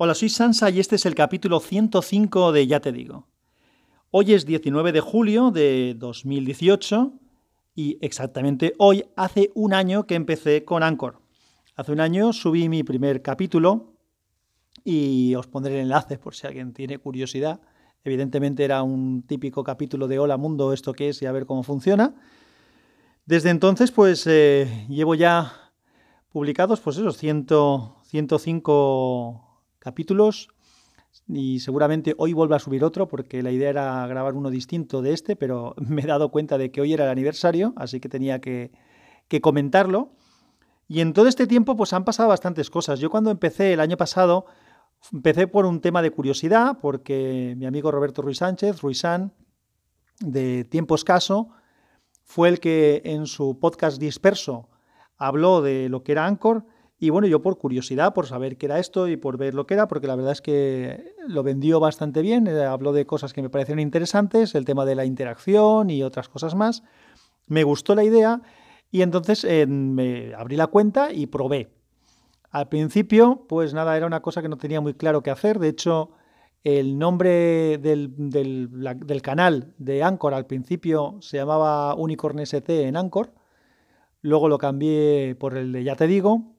Hola, soy Sansa y este es el capítulo 105 de Ya te digo. Hoy es 19 de julio de 2018 y exactamente hoy hace un año que empecé con Anchor. Hace un año subí mi primer capítulo y os pondré el enlace por si alguien tiene curiosidad. Evidentemente era un típico capítulo de hola mundo, esto qué es y a ver cómo funciona. Desde entonces pues llevo ya publicados pues esos 105 capítulos y seguramente hoy vuelva a subir otro porque la idea era grabar uno distinto de este, pero me he dado cuenta de que hoy era el aniversario, así que tenía que comentarlo. Y en todo este tiempo pues han pasado bastantes cosas. Yo cuando empecé el año pasado, empecé por un tema de curiosidad porque mi amigo Roberto Ruiz Sánchez, Ruizán, de Tiempo Escaso, fue el que en su podcast Disperso habló de lo que era Anchor. Y bueno, yo por curiosidad, por saber qué era esto y por ver lo que era, porque la verdad es que lo vendió bastante bien, habló de cosas que me parecieron interesantes, el tema de la interacción y otras cosas más. Me gustó la idea y entonces me abrí la cuenta y probé. Al principio, pues nada, era una cosa que no tenía muy claro qué hacer. De hecho, el nombre del canal de Anchor al principio se llamaba Unicorn ST en Anchor. Luego lo cambié por el de Ya te digo,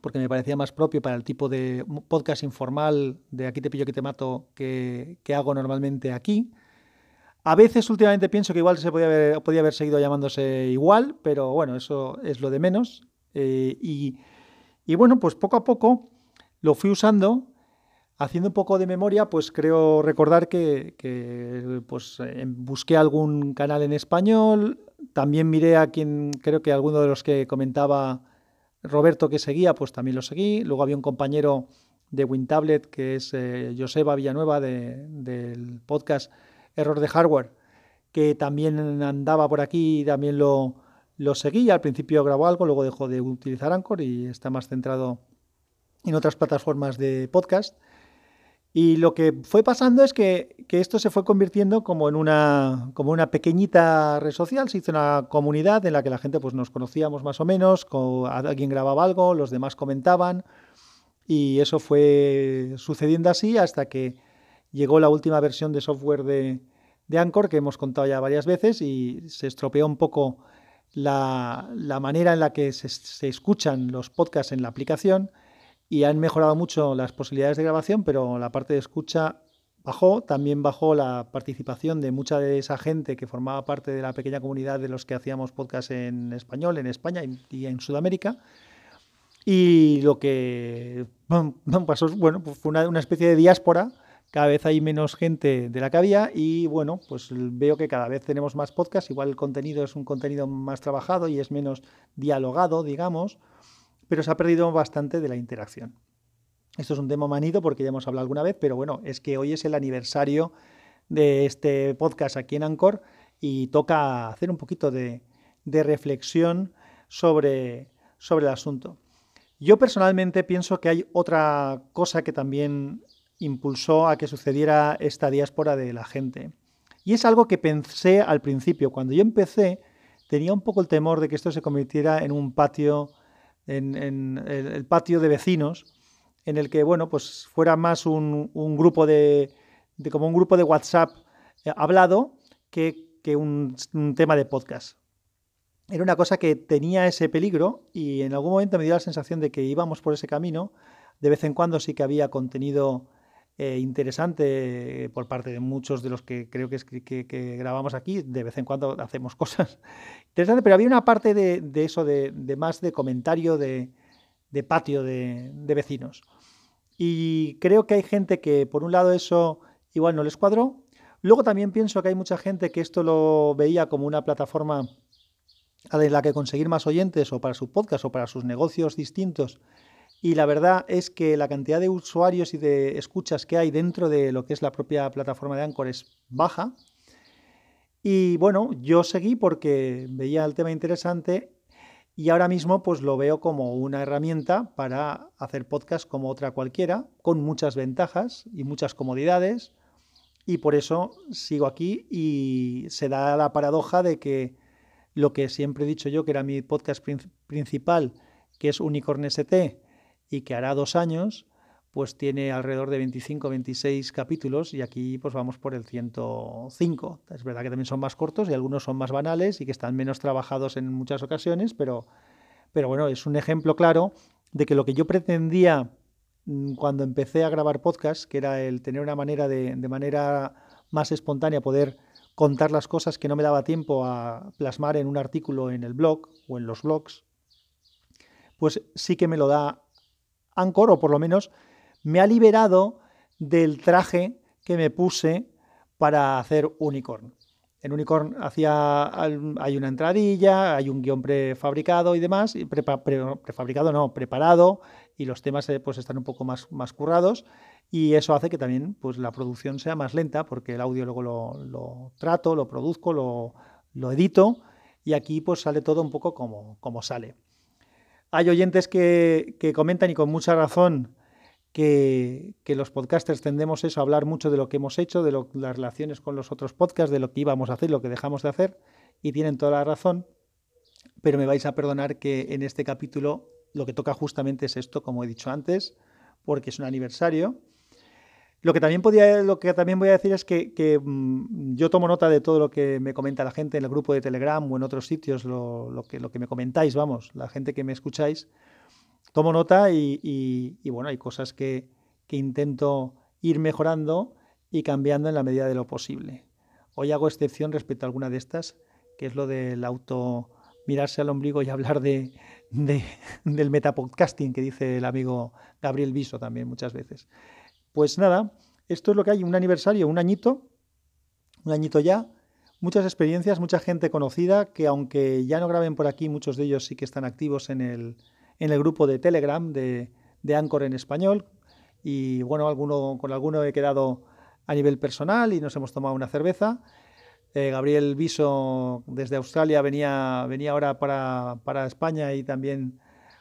porque me parecía más propio para el tipo de podcast informal de aquí te pillo, que te mato, que hago normalmente aquí. A veces últimamente pienso que igual se podía haber seguido llamándose igual, pero bueno, eso es lo de menos. Y bueno, pues poco a poco lo fui usando, haciendo un poco de memoria, pues creo recordar que pues, busqué algún canal en español, también miré a quien, creo que alguno de los que comentaba Roberto que seguía, pues también lo seguí. Luego había un compañero de Wintablet, que es Joseba Villanueva, del podcast Error de Hardware, que también andaba por aquí y también lo seguí. Al principio grabó algo, luego dejó de utilizar Anchor y está más centrado en otras plataformas de podcast. Y lo que fue pasando es que esto se fue convirtiendo como en una pequeñita red social. Se hizo una comunidad en la que la gente pues, nos conocíamos más o menos, alguien grababa algo, los demás comentaban, y eso fue sucediendo así hasta que llegó la última versión de software de Anchor, que hemos contado ya varias veces, y se estropeó un poco la manera en la que se escuchan los podcasts en la aplicación. Y han mejorado mucho las posibilidades de grabación, pero la parte de escucha bajó. También bajó la participación de mucha de esa gente que formaba parte de la pequeña comunidad de los que hacíamos podcast en español, en España y en Sudamérica. Y lo que pasó bueno, pues fue una especie de diáspora. Cada vez hay menos gente de la que había y bueno, pues veo que cada vez tenemos más podcasts. Igual el contenido es un contenido más trabajado y es menos dialogado, digamos, pero se ha perdido bastante de la interacción. Esto es un tema manido porque ya hemos hablado alguna vez, pero bueno, es que hoy es el aniversario de este podcast aquí en Anchor y toca hacer un poquito de reflexión sobre el asunto. Yo personalmente pienso que hay otra cosa que también impulsó a que sucediera esta diáspora de la gente. Y es algo que pensé al principio. Cuando yo empecé, tenía un poco el temor de que esto se convirtiera en un patio, en el patio de vecinos, en el que bueno, pues fuera más un grupo de como un grupo de WhatsApp hablado que un tema de podcast. Era una cosa que tenía ese peligro y en algún momento me dio la sensación de que íbamos por ese camino. De vez en cuando sí que había contenido interesante por parte de muchos de los que creo que grabamos aquí. De vez en cuando hacemos cosas interesantes, pero había una parte de eso, de más de comentario de patio de vecinos. Y creo que hay gente que, por un lado, eso igual no les cuadró. Luego también pienso que hay mucha gente que esto lo veía como una plataforma en la que conseguir más oyentes o para su podcast o para sus negocios distintos. Y la verdad es que la cantidad de usuarios y de escuchas que hay dentro de lo que es la propia plataforma de Anchor es baja. Y bueno, yo seguí porque veía el tema interesante y ahora mismo pues lo veo como una herramienta para hacer podcast como otra cualquiera, con muchas ventajas y muchas comodidades. Y por eso sigo aquí y se da la paradoja de que lo que siempre he dicho yo, que era mi podcast principal, que es Unicorn ST, y que hará 2 años, pues tiene alrededor de 25, 26 capítulos y aquí pues vamos por el 105. Es verdad que también son más cortos y algunos son más banales y que están menos trabajados en muchas ocasiones, pero bueno, es un ejemplo claro de que lo que yo pretendía cuando empecé a grabar podcast, que era el tener una manera de manera más espontánea poder contar las cosas que no me daba tiempo a plasmar en un artículo en el blog o en los blogs, pues sí que me lo da Anchor, o por lo menos me ha liberado del traje que me puse para hacer Unicorn. En Unicorn hay una entradilla, hay un guión prefabricado y demás, y preparado, y los temas pues están un poco más currados, y eso hace que también pues, la producción sea más lenta, porque el audio luego lo trato, lo produzco, lo edito, y aquí pues sale todo un poco como sale. Hay oyentes que comentan, y con mucha razón, que los podcasters tendemos eso, a hablar mucho de lo que hemos hecho, de las relaciones con los otros podcasts, de lo que íbamos a hacer, lo que dejamos de hacer, y tienen toda la razón, pero me vais a perdonar que en este capítulo lo que toca justamente es esto, como he dicho antes, porque es un aniversario. Lo que también voy a decir es que yo tomo nota de todo lo que me comenta la gente en el grupo de Telegram o en otros sitios, lo que me comentáis, vamos, la gente que me escucháis. Tomo nota y bueno, hay cosas que intento ir mejorando y cambiando en la medida de lo posible. Hoy hago excepción respecto a alguna de estas, que es lo del mirarse al ombligo y hablar del metapodcasting, que dice el amigo Gabriel Viso también muchas veces. Pues nada, esto es lo que hay, un aniversario, un añito ya, muchas experiencias, mucha gente conocida, que aunque ya no graben por aquí, muchos de ellos sí que están activos en el grupo de Telegram de Anchor en español, y bueno, con alguno he quedado a nivel personal y nos hemos tomado una cerveza. Gabriel Viso desde Australia venía ahora para España y también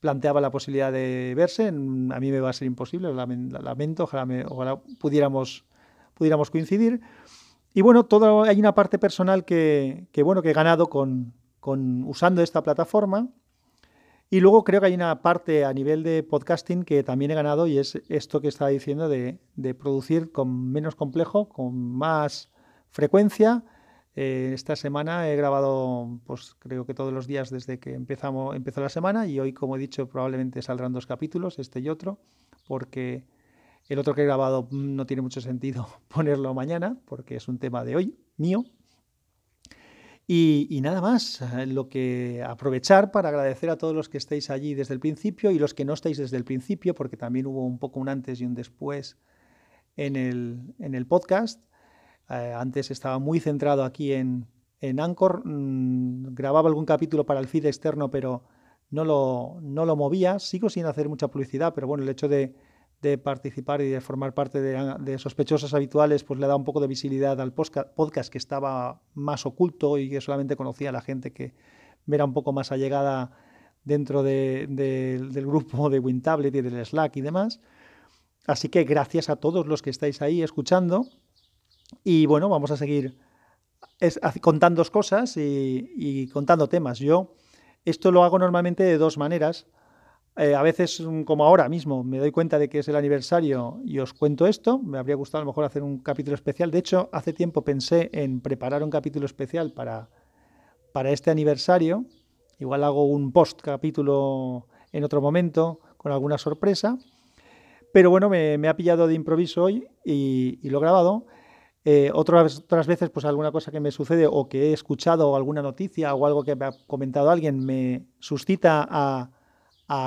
planteaba la posibilidad de verse. A mí me va a ser imposible, lo lamento, ojalá pudiéramos coincidir. Y bueno, hay una parte personal que he ganado usando esta plataforma. Y luego creo que hay una parte a nivel de podcasting que también he ganado, y es esto que estaba diciendo de producir con menos complejo, con más frecuencia. Esta semana he grabado, pues creo que todos los días desde que empezó la semana, y hoy, como he dicho, probablemente saldrán 2 capítulos, este y otro, porque el otro que he grabado no tiene mucho sentido ponerlo mañana, porque es un tema de hoy, mío. Y nada más, lo que aprovechar para agradecer a todos los que estáis allí desde el principio y los que no estáis desde el principio, porque también hubo un poco un antes y un después en el podcast. Antes estaba muy centrado aquí en Anchor, grababa algún capítulo para el feed externo, pero no lo movía. Sigo sin hacer mucha publicidad, pero bueno, el hecho de participar y de formar parte de sospechosos habituales, pues le da un poco de visibilidad al podcast, que estaba más oculto y que solamente conocía a la gente que era un poco más allegada dentro del grupo de Wintablet y del Slack y demás. Así que gracias a todos los que estáis ahí escuchando. Y bueno, vamos a seguir contando cosas y contando temas. Yo esto lo hago normalmente de 2 maneras. A veces, como ahora mismo, me doy cuenta de que es el aniversario y os cuento esto. Me habría gustado a lo mejor hacer un capítulo especial. De hecho, hace tiempo pensé en preparar un capítulo especial para este aniversario. Igual hago un post-capítulo en otro momento con alguna sorpresa. Pero bueno, me ha pillado de improviso hoy y lo he grabado. Otras veces, pues alguna cosa que me sucede o que he escuchado, o alguna noticia o algo que me ha comentado alguien, me suscita a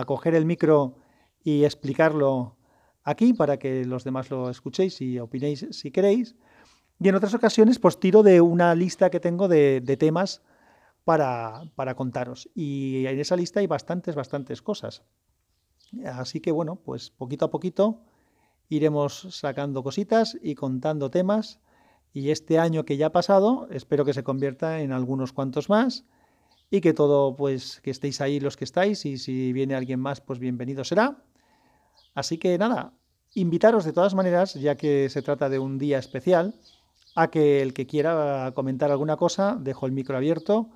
coger el micro y explicarlo aquí para que los demás lo escuchéis y opinéis si queréis. Y en otras ocasiones pues tiro de una lista que tengo de temas para contaros. Y en esa lista hay bastantes cosas. Así que bueno, pues poquito a poquito iremos sacando cositas y contando temas. Y este año que ya ha pasado, espero que se convierta en algunos cuantos más. Y que todo, pues, que estéis ahí los que estáis, y si viene alguien más, pues bienvenido será. Así que nada, invitaros de todas maneras, ya que se trata de un día especial, a que el que quiera comentar alguna cosa, dejo el micro abierto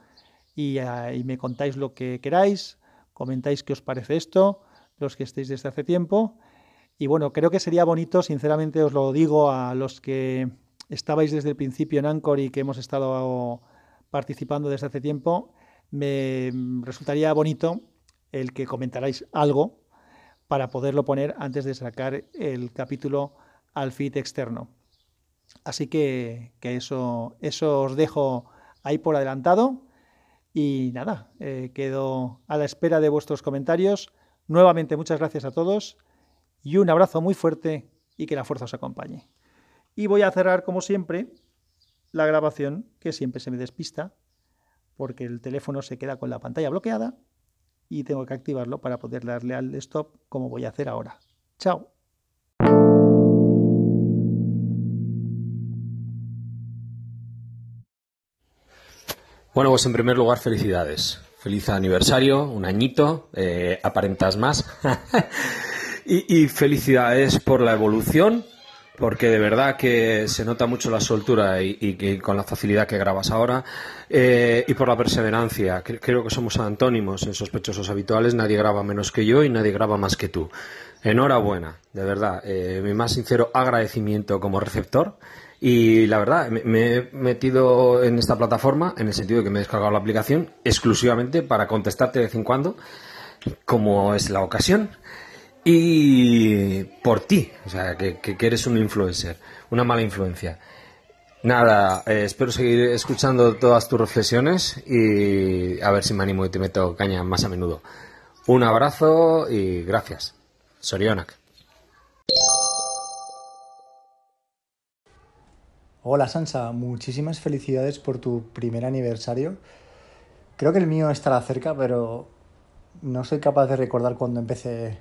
y me contáis lo que queráis, comentáis qué os parece esto, los que estéis desde hace tiempo, Y bueno, creo que sería bonito, sinceramente os lo digo a los que estabais desde el principio en Anchor y que hemos estado participando desde hace tiempo, me resultaría bonito el que comentarais algo para poderlo poner antes de sacar el capítulo al feed externo. Así que eso os dejo ahí por adelantado. Y nada, quedo a la espera de vuestros comentarios. Nuevamente, muchas gracias a todos y un abrazo muy fuerte y que la fuerza os acompañe. Y voy a cerrar, como siempre, la grabación, que siempre se me despista porque el teléfono se queda con la pantalla bloqueada y tengo que activarlo para poder darle al stop, como voy a hacer ahora. ¡Chao! Bueno, pues en primer lugar, felicidades. Feliz aniversario, un añito, aparentas más. y felicidades por la evolución, porque de verdad que se nota mucho la soltura y con la facilidad que grabas ahora, y por la perseverancia. Creo que somos antónimos en Sospechosos Habituales, nadie graba menos que yo y nadie graba más que tú. Enhorabuena, de verdad, mi más sincero agradecimiento como receptor. Y la verdad, me he metido en esta plataforma, en el sentido de que me he descargado la aplicación exclusivamente para contestarte de vez en cuando, como es la ocasión, y por ti, o sea, que eres un influencer, una mala influencia. Nada, espero seguir escuchando todas tus reflexiones y a ver si me animo y te meto caña más a menudo. Un abrazo y gracias. Sorionac. Hola Sansa, muchísimas felicidades por tu primer aniversario. Creo que el mío estará cerca, pero no soy capaz de recordar cuando empecé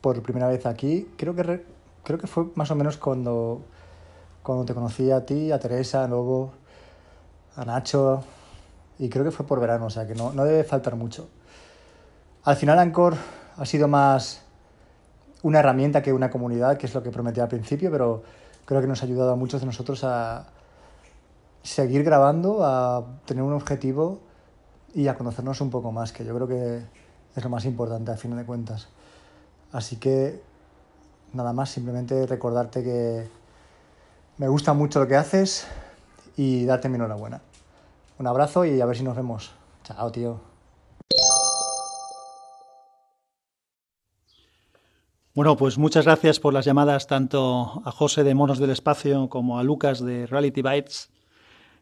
por primera vez aquí. Creo que fue más o menos cuando te conocí a ti, a Teresa, a Lobo, a Nacho, y creo que fue por verano, o sea que no debe faltar mucho. Al final Anchor ha sido más una herramienta que una comunidad, que es lo que prometí al principio, pero creo que nos ha ayudado a muchos de nosotros a seguir grabando, a tener un objetivo y a conocernos un poco más, que yo creo que es lo más importante al final de cuentas. Así que nada más, simplemente recordarte que me gusta mucho lo que haces y darte mi enhorabuena. Un abrazo y a ver si nos vemos. Chao, tío. Bueno, pues muchas gracias por las llamadas tanto a José de Monos del Espacio como a Lucas de Reality Bytes.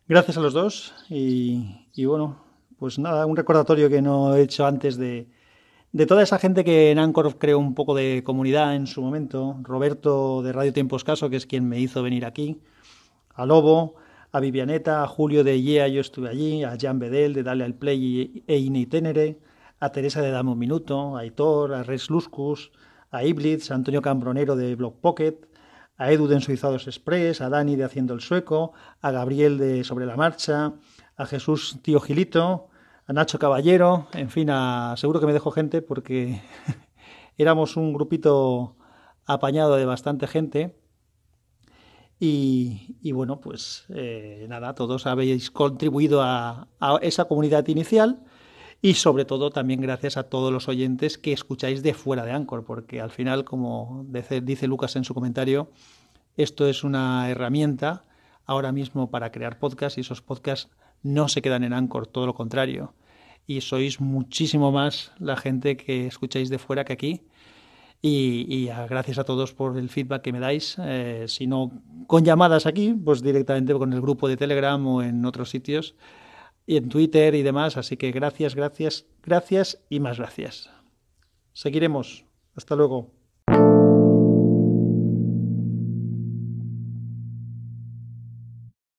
Gracias a los dos y bueno, pues nada, un recordatorio que no he hecho antes de toda esa gente que en Anchor creó un poco de comunidad en su momento. Roberto de Radio Tiempo Escaso, que es quien me hizo venir aquí, a Lobo, a Vivianeta, a Julio de Yo estuve allí, a Jean Bedel de Dale al Play e In Itinere, a Teresa de Dame un Minuto, a Itor, a Res Luscus, a Iblitz, a Antonio Cambronero de Blog Pocket, a Edu de Ensoñados Express, a Dani de Haciendo el Sueco, a Gabriel de Sobre la Marcha, a Jesús Tío Gilito, a Nacho Caballero, en fin, seguro que me dejo gente porque éramos un grupito apañado de bastante gente. Y bueno, pues nada, todos habéis contribuido a esa comunidad inicial. Y sobre todo también gracias a todos los oyentes que escucháis de fuera de Anchor, porque al final, como dice Lucas en su comentario, esto es una herramienta ahora mismo para crear podcasts y esos podcasts no se quedan en Anchor, todo lo contrario. Y sois muchísimo más la gente que escucháis de fuera que aquí. Y gracias a todos por el feedback que me dais. Si no con llamadas aquí, pues directamente con el grupo de Telegram o en otros sitios, y en Twitter y demás, así que gracias y más gracias. Seguiremos. Hasta luego.